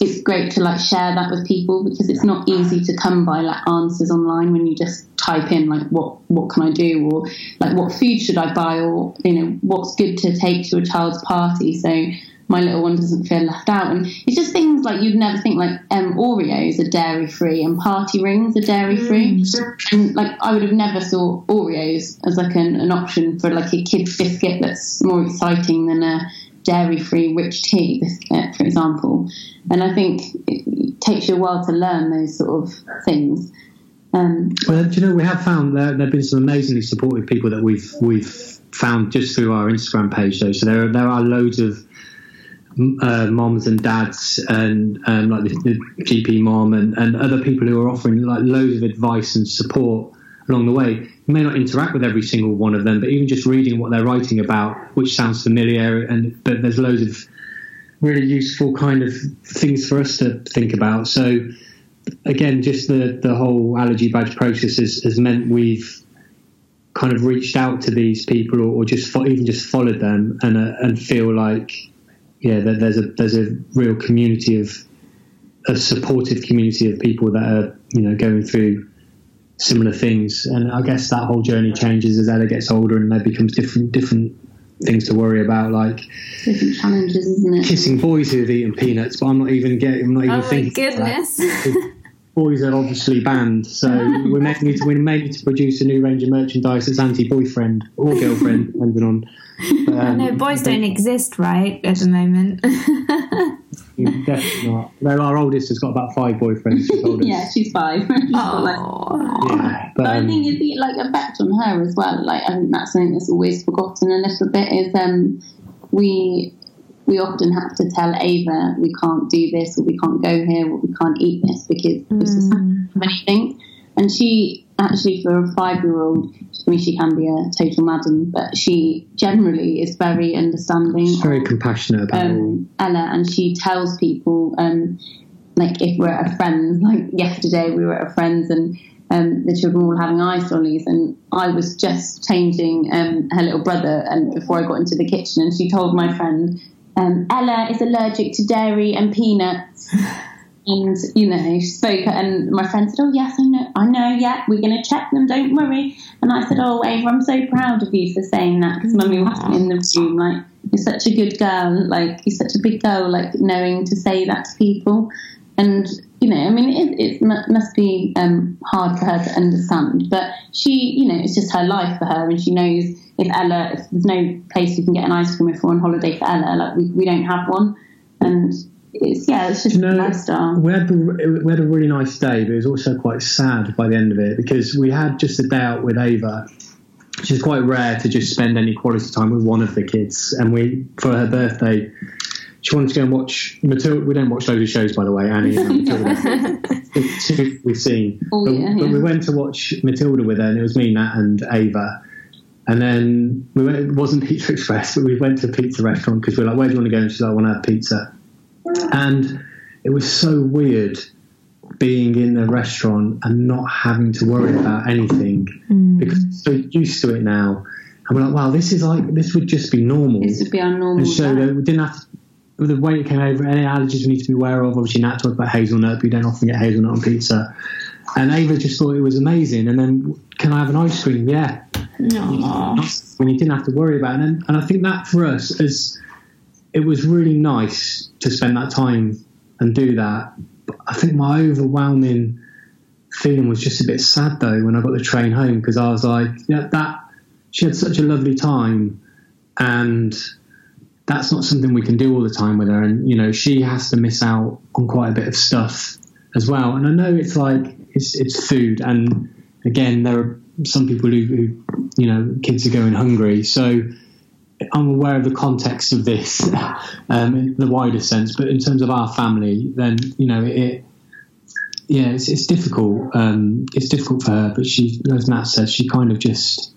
it's great to like share that with people, because it's not easy to come by like answers online when you just type in like what can I do, or like what food should I buy, or you know what's good to take to a child's party. So my little one doesn't feel left out. And it's just things like you'd never think, like Oreos are dairy-free and party rings are dairy-free. And like I would have never thought Oreos as like an option for like a kid's biscuit that's more exciting than a dairy-free rich tea biscuit, for example. And I think it takes you a while to learn those sort of things. Well, do you know, we have found that there have been some amazingly supportive people that we've found just through our Instagram page, though. So there are loads of moms and dads and like the GP mum and other people who are offering like loads of advice and support along the way. You may not interact with every single one of them, but even just reading what they're writing about, which sounds familiar, and but there's loads of really useful kind of things for us to think about. So again, just the whole allergy badge process has meant we've kind of reached out to these people or just even just followed them and feel like, yeah, that there's a real community of a supportive community of people that are, you know, going through similar things. And I guess that whole journey changes as Ella gets older and there becomes different things to worry about, like different challenges, isn't it? Kissing boys who've eaten peanuts, but I'm not even thinking. Oh my goodness. Boys are obviously banned, so we may need to produce a new range of merchandise that's anti-boyfriend or girlfriend, depending on. But, no, boys don't exist, right, at the moment. Definitely not. Though our oldest has got about 5 boyfriends. Yeah, she's 5. Yeah, but I think it's like effect on her as well. Like I think that's something that's always forgotten a little bit. Is we often have to tell Ava we can't do this, or we can't go here, or we can't eat this because this is anything. And she actually, for a 5-year-old, I mean, she can be a total madam, but she generally is very understanding. She's very compassionate about Ella, and she tells people, like if we're at a friend's, like yesterday we were at a friend's and the children were all having eye lollies, and I was just changing her little brother, and before I got into the kitchen, and she told my friend, Ella is allergic to dairy and peanuts, and you know she spoke. And my friend said, "Oh yes, I know. Yeah, we're going to check them. Don't worry." And I said, "Oh Ava, I'm so proud of you for saying that because Mummy wasn't in the room. Like you're such a good girl. Like you're such a big girl. Like knowing to say that to people." And you know, I mean, it must be hard for her to understand, but she, you know, it's just her life for her, and she knows if there's no place we can get an ice cream if we're on holiday for Ella, like we don't have one, and it's it's just a lifestyle. We had a really nice day, but it was also quite sad by the end of it because we had just a day out with Ava, which is quite rare to just spend any quality time with one of the kids, and for her birthday. She wanted to go and watch Matilda. We don't watch loads of shows, by the way, Annie and Matilda. It's 2 we've seen. But we went to watch Matilda with her, and it was me, Nat, and Ava. And then it wasn't Pizza Express, but we went to a pizza restaurant because we were like, where do you want to go? And she's like, I want to have pizza. And it was so weird being in the restaurant and not having to worry about anything because I'm so used to it now. And we're like, wow, this would just be normal. This would be our normal. And so we didn't have to. The way it came over, any allergies we need to be aware of. Obviously, Nat talked about hazelnut, but you don't often get hazelnut on pizza. And Ava just thought it was amazing. And then, can I have an ice cream? Yeah. When you didn't have to worry about it. And I think that for us, it was really nice to spend that time and do that. But I think my overwhelming feeling was just a bit sad, though, when I got the train home, because I was like, yeah, she had such a lovely time. And that's not something we can do all the time with her. And, you know, she has to miss out on quite a bit of stuff as well. And I know it's like, it's food. And again, there are some people who, you know, kids are going hungry. So I'm aware of the context of this, in the wider sense, but in terms of our family, then, you know, it's difficult. It's difficult for her, but she, as Nat says, she kind of just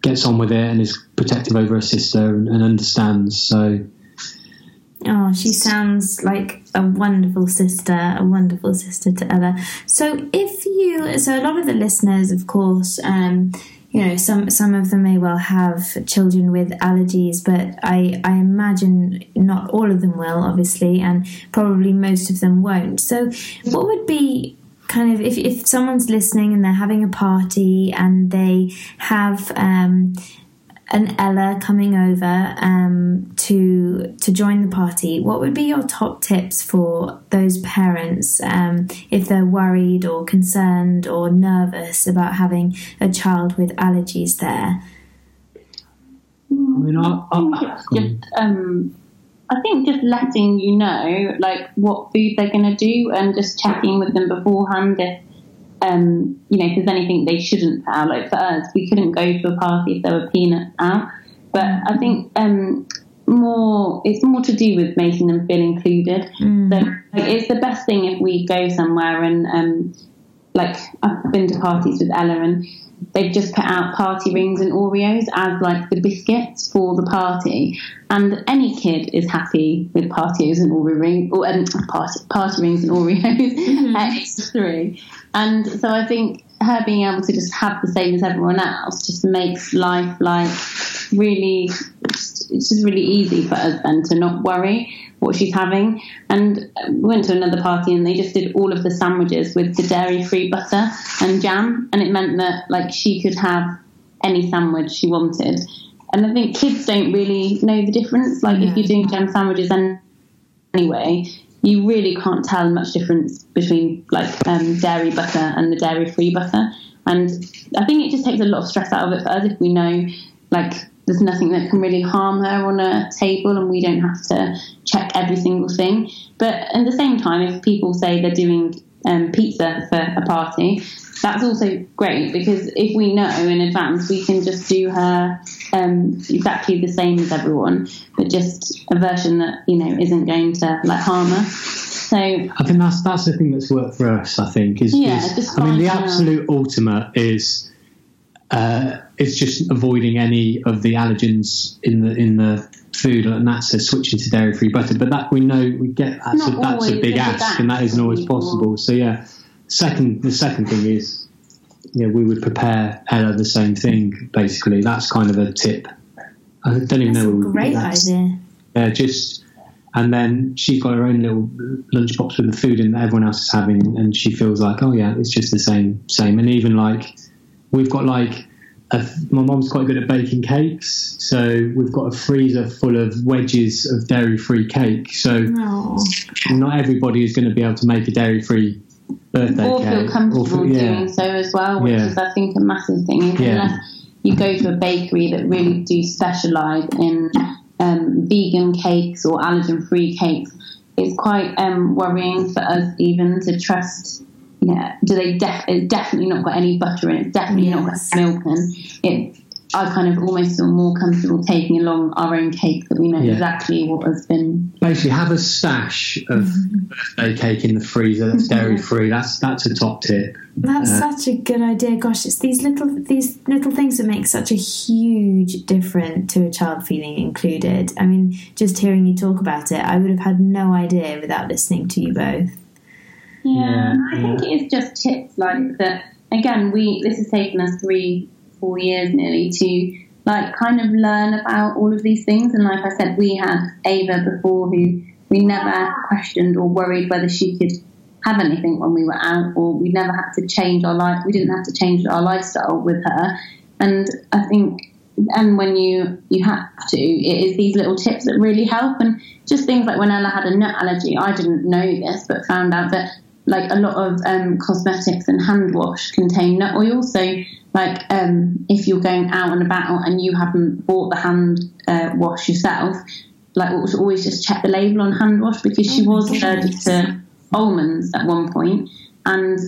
gets on with it and is protective over her sister and understands. So, oh, she sounds like a wonderful sister to Ella. So so a lot of the listeners, of course, you know, some of them may well have children with allergies, but I imagine not all of them will, obviously, and probably most of them won't. So what would be kind of, if someone's listening and they're having a party and they have and Ella coming over to join the party, what would be your top tips for those parents if they're worried or concerned or nervous about having a child with allergies there? I think just letting you know, like, what food they're going to do and just checking with them beforehand if, if there's anything they shouldn't put out. Like, for us, we couldn't go to a party if there were peanuts out. But I think it's more to do with making them feel included. Mm. So, like, it's the best thing if we go somewhere and, I've been to parties with Ella and they've just put out party rings and Oreos as like the biscuits for the party, and any kid is happy with party rings and Oreos. Mm-hmm. X3. And so I think her being able to just have the same as everyone else just makes life it's just really easy for us then to not worry what she's having. And we went to another party and they just did all of the sandwiches with the dairy-free butter and jam, and it meant that like she could have any sandwich she wanted. And I think kids don't really know the difference. Like, if you're doing jam sandwiches anyway, you really can't tell much difference between dairy butter and the dairy-free butter. And I think it just takes a lot of stress out of it for us if we know there's nothing that can really harm her on a table and we don't have to check every single thing. But at the same time, if people say they're doing pizza for a party, that's also great, because if we know in advance, we can just do her exactly the same as everyone, but just a version that, isn't going to harm her. So I think that's the thing that's worked for us, I think. The absolute ultimate is... it's just avoiding any of the allergens in the food, and that's switching to dairy-free butter. But that we know we get that's a big ask, and that isn't always possible. So yeah, the second thing is, we would prepare Ella the same thing basically. That's kind of a tip. I don't even know. That's a great idea. Yeah, and then she's got her own little lunchbox with the food in that everyone else is having, and she feels like, oh yeah, it's just the same. And even we've got my mum's quite good at baking cakes, so we've got a freezer full of wedges of dairy-free cake. So not everybody is going to be able to make a dairy-free birthday cake. Or feel comfortable doing so as well, which is, I think, a massive thing. Unless you go to a bakery that really do specialise in vegan cakes or allergen-free cakes, it's quite worrying for us even to trust... Yeah, it's definitely not got any butter in it, it's definitely not got milk in it. I kind of almost feel more comfortable taking along our own cake that we know exactly what has been. Basically, have a stash of birthday cake in the freezer that's dairy free. That's a top tip. That's such a good idea. Gosh, it's these little things that make such a huge difference to a child feeling included. I mean, just hearing you talk about it, I would have had no idea without listening to you both. Yeah, I think it is just tips like that. Again, this has taken us 3-4 years nearly to kind of learn about all of these things. And like I said, we had Ava before, who we never questioned or worried whether she could have anything when we were out, or we never had to change our life. We didn't have to change our lifestyle with her. And I think. And when you have to, it is these little tips that really help. And just things like when Ella had a nut allergy, I didn't know this, but found out that a lot of cosmetics and hand wash contain nut oil. So if you're going out and about and you haven't bought the hand wash yourself, always just check the label on hand wash, because she was allergic to almonds at one point. And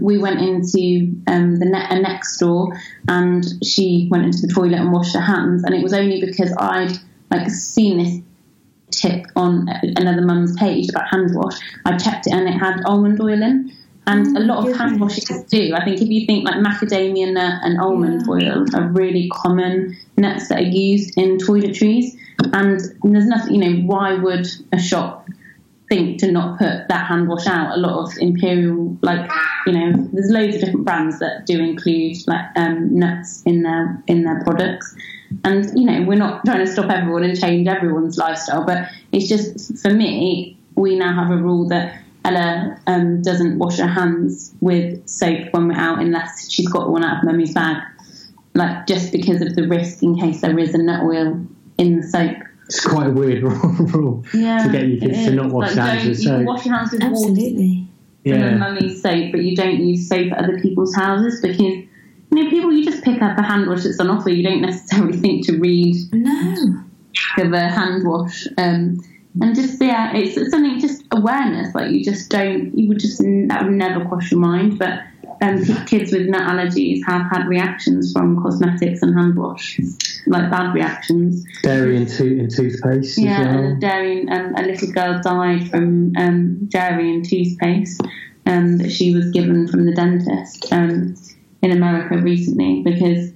we went into a next store, and she went into the toilet and washed her hands. And it was only because I'd seen this tip on another mum's page about hand wash. I checked it, and it had almond oil in. And a lot of hand washes do. I think if you think macadamia nut and almond oil are really common nuts that are used in toiletries. And there's nothing, why would a shop think to not put that hand wash out? A lot of Imperial, there's loads of different brands that do include nuts in their products. And we're not trying to stop everyone and change everyone's lifestyle, but it's just, for me, we now have a rule that Ella doesn't wash her hands with soap when we're out unless she's got one out of mummy's bag. like just because of the risk in case there is a nut oil in the soap. It's quite a weird rule to get your kids to not wash their hands with soap. You can wash your hands with absolutely water from mummy's soap, but you don't use soap at other people's houses because, you know, people, you just pick up a hand wash that's on offer. You don't necessarily think to read of a hand wash. And just, yeah, it's something, just awareness. Like, you just don't, you would just, that would never cross your mind. But kids with nut allergies have had reactions from cosmetics and hand wash, like bad reactions. Dairy and toothpaste as well. Yeah, dairy, a little girl died from dairy and toothpaste that she was given from the dentist in America recently because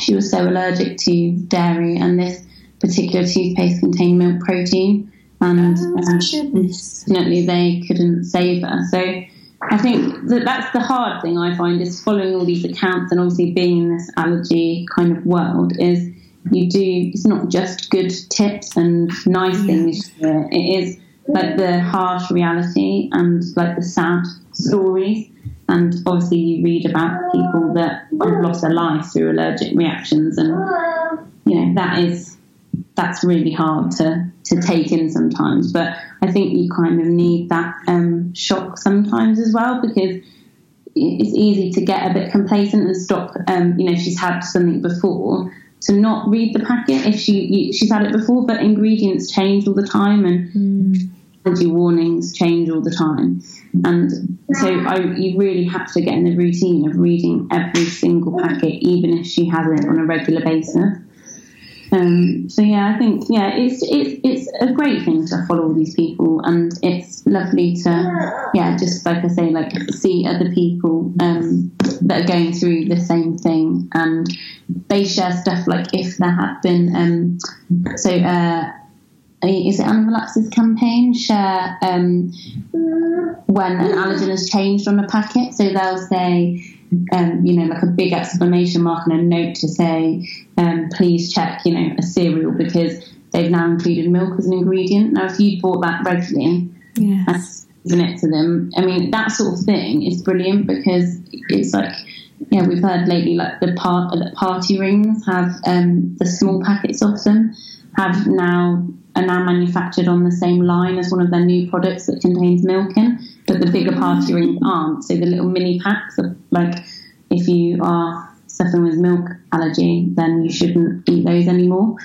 she was so allergic to dairy, and this particular toothpaste contained milk protein, and unfortunately they couldn't save her. So I think that's the hard thing I find, is following all these accounts and obviously being in this allergy kind of world, is you do, it's not just good tips and nice things. It is like the harsh reality and like the sad stories. And obviously you read about people that have lost their lives through allergic reactions, and, you know, that's really hard to take in sometimes. But I think you kind of need that shock sometimes as well, because it's easy to get a bit complacent and stop. You know, she's had something before, to not read the packet if she's had it before. But ingredients change all the time, and allergy warnings change all the time. And so you really have to get in the routine of reading every single packet, even if she has it on a regular basis. So yeah, I think it's a great thing to follow all these people, and it's lovely to just like I say, like see other people that are going through the same thing, and they share stuff like if there have been is it Anaphylaxis Campaign share when an allergen has changed on a packet, so they'll say like a big exclamation mark and a note to say, please check, you know, a cereal because they've now included milk as an ingredient. Now, if you bought that regularly and given it to them, I mean, that sort of thing is brilliant because it's like, we've heard lately, like the party rings have the small packets of them are now manufactured on the same line as one of their new products that contains milk in, but the bigger party rings aren't. So the little mini packs are like, if you are suffering with milk allergy, then you shouldn't eat those anymore.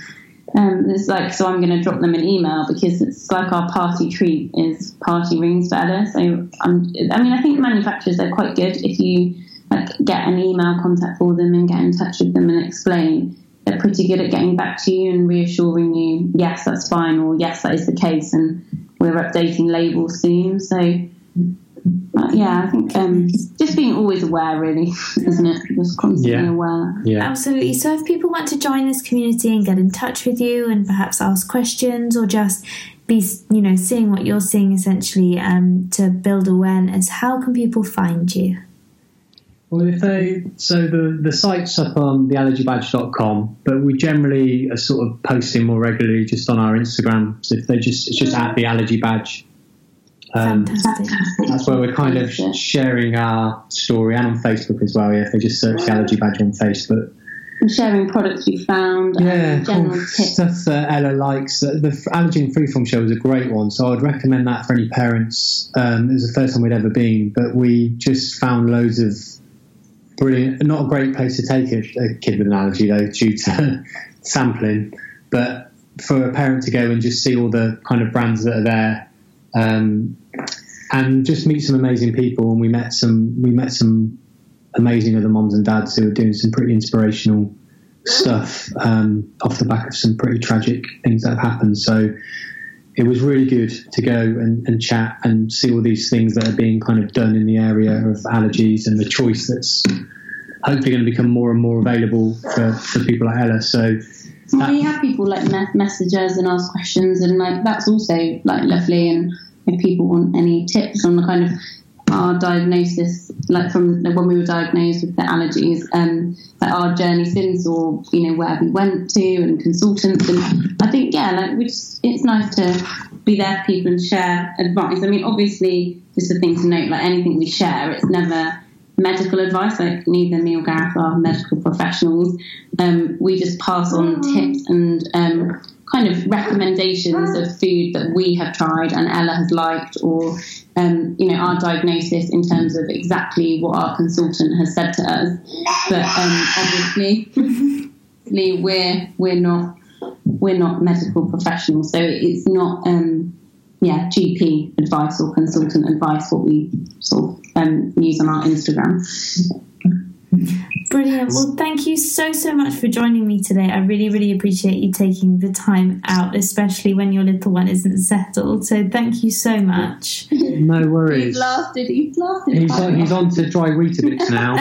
It's like, so I'm going to drop them an email because it's like our party treat is party rings for Ella. So I think manufacturers are quite good if you like get an email contact for them and get in touch with them and explain. They're pretty good at getting back to you and reassuring you, yes, that's fine, or yes, that is the case, and we're updating labels soon. So, I think just being always aware, really, isn't it? Just constantly aware. Yeah, absolutely. So if people want to join this community and get in touch with you and perhaps ask questions or just be, seeing what you're seeing essentially to build awareness, how can people find you? Well, the site's up on theallergybadge.com, but we generally are sort of posting more regularly just on our Instagram. So if it's just at the Allergy Badge. That's where we're kind of sharing our story, and on Facebook as well. Yeah, if they just search the Allergy Badge on Facebook. And sharing products we found. Yeah, general tips. Stuff that Ella likes. The Allergen Free From Show is a great one, so I'd recommend that for any parents. It was the first time we'd ever been, but we just found loads of brilliant. Not a great place to take a kid with an allergy, though, due to sampling. But for a parent to go and just see all the kind of brands that are there, and just meet some amazing people. And we met some amazing other moms and dads who are doing some pretty inspirational stuff off the back of some pretty tragic things that have happened. So it was really good to go and chat and see all these things that are being kind of done in the area of allergies and the choice that's hopefully going to become more and more available for people like Ella. So we have people like message us and ask questions, and like that's also like lovely. And if people want any tips on the kind of our diagnosis, like from when we were diagnosed with the allergies, like our journey since, or where we went to, and consultants, and I think it's nice to be there for people and share advice. I mean, obviously, just a thing to note, like anything we share, it's never medical advice. Like neither me or Gareth are medical professionals. We just pass on tips and kind of recommendations of food that we have tried and Ella has liked, or you know, our diagnosis in terms of exactly what our consultant has said to us. But obviously we're not medical professionals, so it's not GP advice or consultant advice what we sort of use on our Instagram. Brilliant. Well, thank you so much for joining me today. I really appreciate you taking the time out, especially when your little one isn't settled. So thank you so much. No worries. He's lasted. He's on to dry Weetabix now.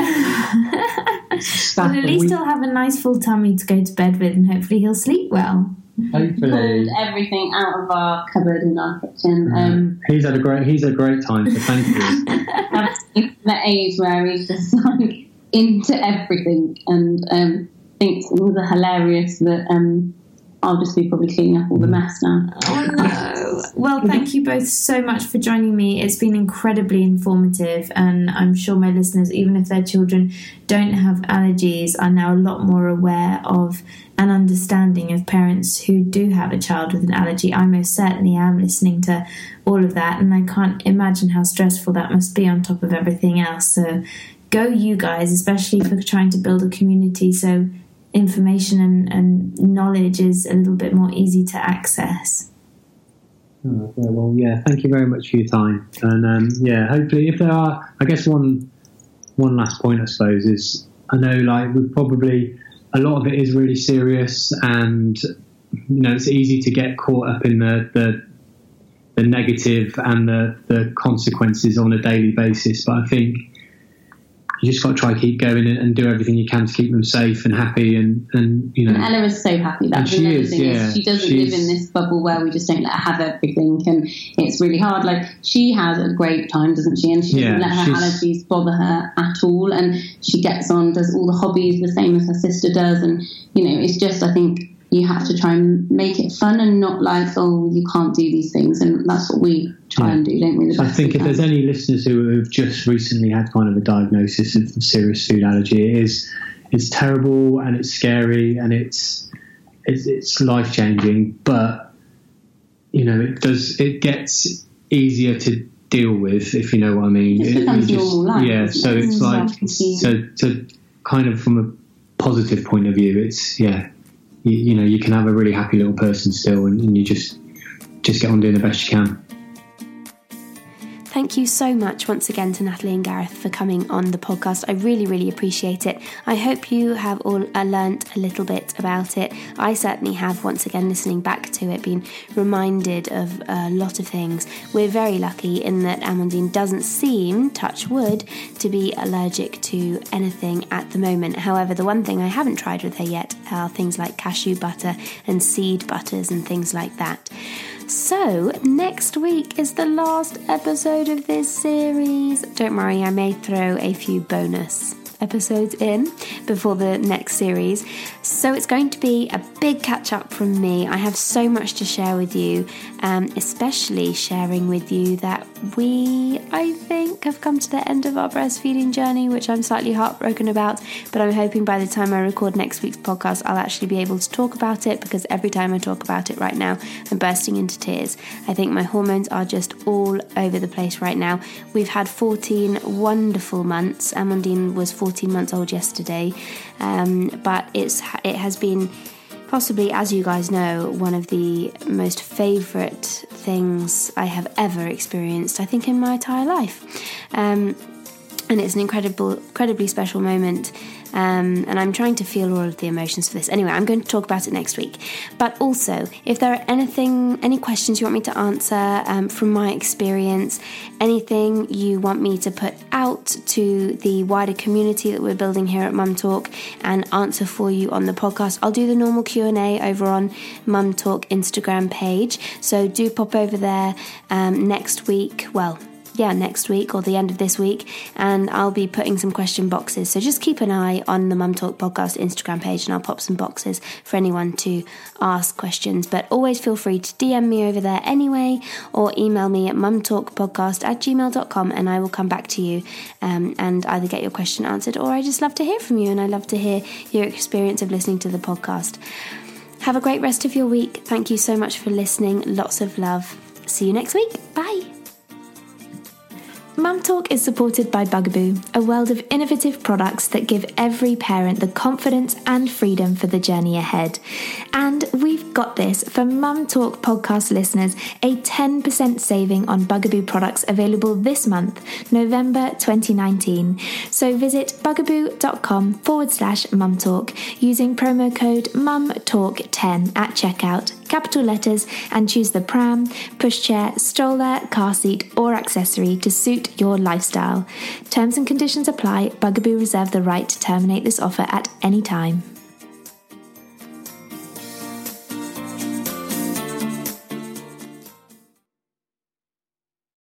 But at least he'll have a nice full tummy to go to bed with, and hopefully he'll sleep well. Hopefully, everything out of our cupboard in our kitchen. He's had a great time. So thank you. Absolutely, the age where he's just like into everything and thinks things are hilarious. That I'll just be probably cleaning up all the mess now. Oh no! Well, thank you both so much for joining me. It's been incredibly informative, and I'm sure my listeners, even if their children don't have allergies, are now a lot more aware of an understanding of parents who do have a child with an allergy. I most certainly am listening to all of that, and I can't imagine how stressful that must be on top of everything else. So go you guys, especially for trying to build a community so information and knowledge is a little bit more easy to access. Oh, well, yeah, thank you very much for your time. And hopefully if there are, I guess one last point, I suppose, is I know like we've probably, a lot of it is really serious and, you know, it's easy to get caught up in the negative and the consequences on a daily basis. But I think you just got to try to keep going and do everything you can to keep them safe and happy. And you know, and Ella is so happy that she is, yeah. She doesn't live in this bubble where we just don't let her have everything, and it's really hard. Like she has a great time, doesn't she? And she doesn't let her allergies bother her at all. And she gets on, does all the hobbies the same as her sister does. And you know, it's just, I think you have to try and make it fun and not like, oh, you can't do these things. And that's what we try and do, don't we? I think if there's any listeners who have just recently had kind of a diagnosis of serious food allergy, it's terrible and it's scary and it's life-changing, but you know, it gets easier to deal with, if you know what I mean. It becomes normal life. Yeah, so it's like, so kind of from a positive point of view, it's, yeah, you know, you can have a really happy little person still, and you just get on doing the best you can. Thank you so much once again to Natalie and Gareth for coming on the podcast. I really appreciate it. I hope you have all learnt a little bit about it. I certainly have, once again, listening back to it, been reminded of a lot of things. We're very lucky in that Amandine doesn't seem, touch wood, to be allergic to anything at the moment. However, the one thing I haven't tried with her yet are things like cashew butter and seed butters and things like that. So, next week is the last episode of this series. Don't worry, I may throw a few bonus episodes in before the next series. So it's going to be a big catch up from me. I have so much to share with you, especially sharing with you that I think have come to the end of our breastfeeding journey, which I'm slightly heartbroken about, but I'm hoping by the time I record next week's podcast I'll actually be able to talk about it, because every time I talk about it right now I'm bursting into tears. I think my hormones are just all over the place right now. We've had 14 wonderful months. Amandine was 14 months old yesterday, but it has been possibly, as you guys know, one of the most favourite things I have ever experienced, I think, in my entire life. And it's an incredibly special moment. And I'm trying to feel all of the emotions for this. Anyway, I'm going to talk about it next week. But also, if there are any questions you want me to answer from my experience, anything you want me to put out to the wider community that we're building here at Mum Talk and answer for you on the podcast, I'll do the normal Q&A over on Mum Talk Instagram page. So do pop over there next week. Well, next week or the end of this week, and I'll be putting some question boxes. So just keep an eye on the Mum Talk Podcast Instagram page, and I'll pop some boxes for anyone to ask questions. But always feel free to DM me over there anyway, or email me at mumtalkpodcast@gmail.com, and I will come back to you and either get your question answered, or I just love to hear from you, and I love to hear your experience of listening to the podcast. Have a great rest of your week. Thank you so much for listening. Lots of love. See you next week. Bye. Mum Talk is supported by Bugaboo, a world of innovative products that give every parent the confidence and freedom for the journey ahead. And we've got this for Mum Talk podcast listeners, a 10% saving on Bugaboo products available this month, November 2019. So visit bugaboo.com/mumtalk using promo code MUMTALK10 at checkout, capital letters, and choose the pram, pushchair, stroller, car seat, or accessory to suit your lifestyle. Terms and conditions apply. Bugaboo reserve the right to terminate this offer at any time.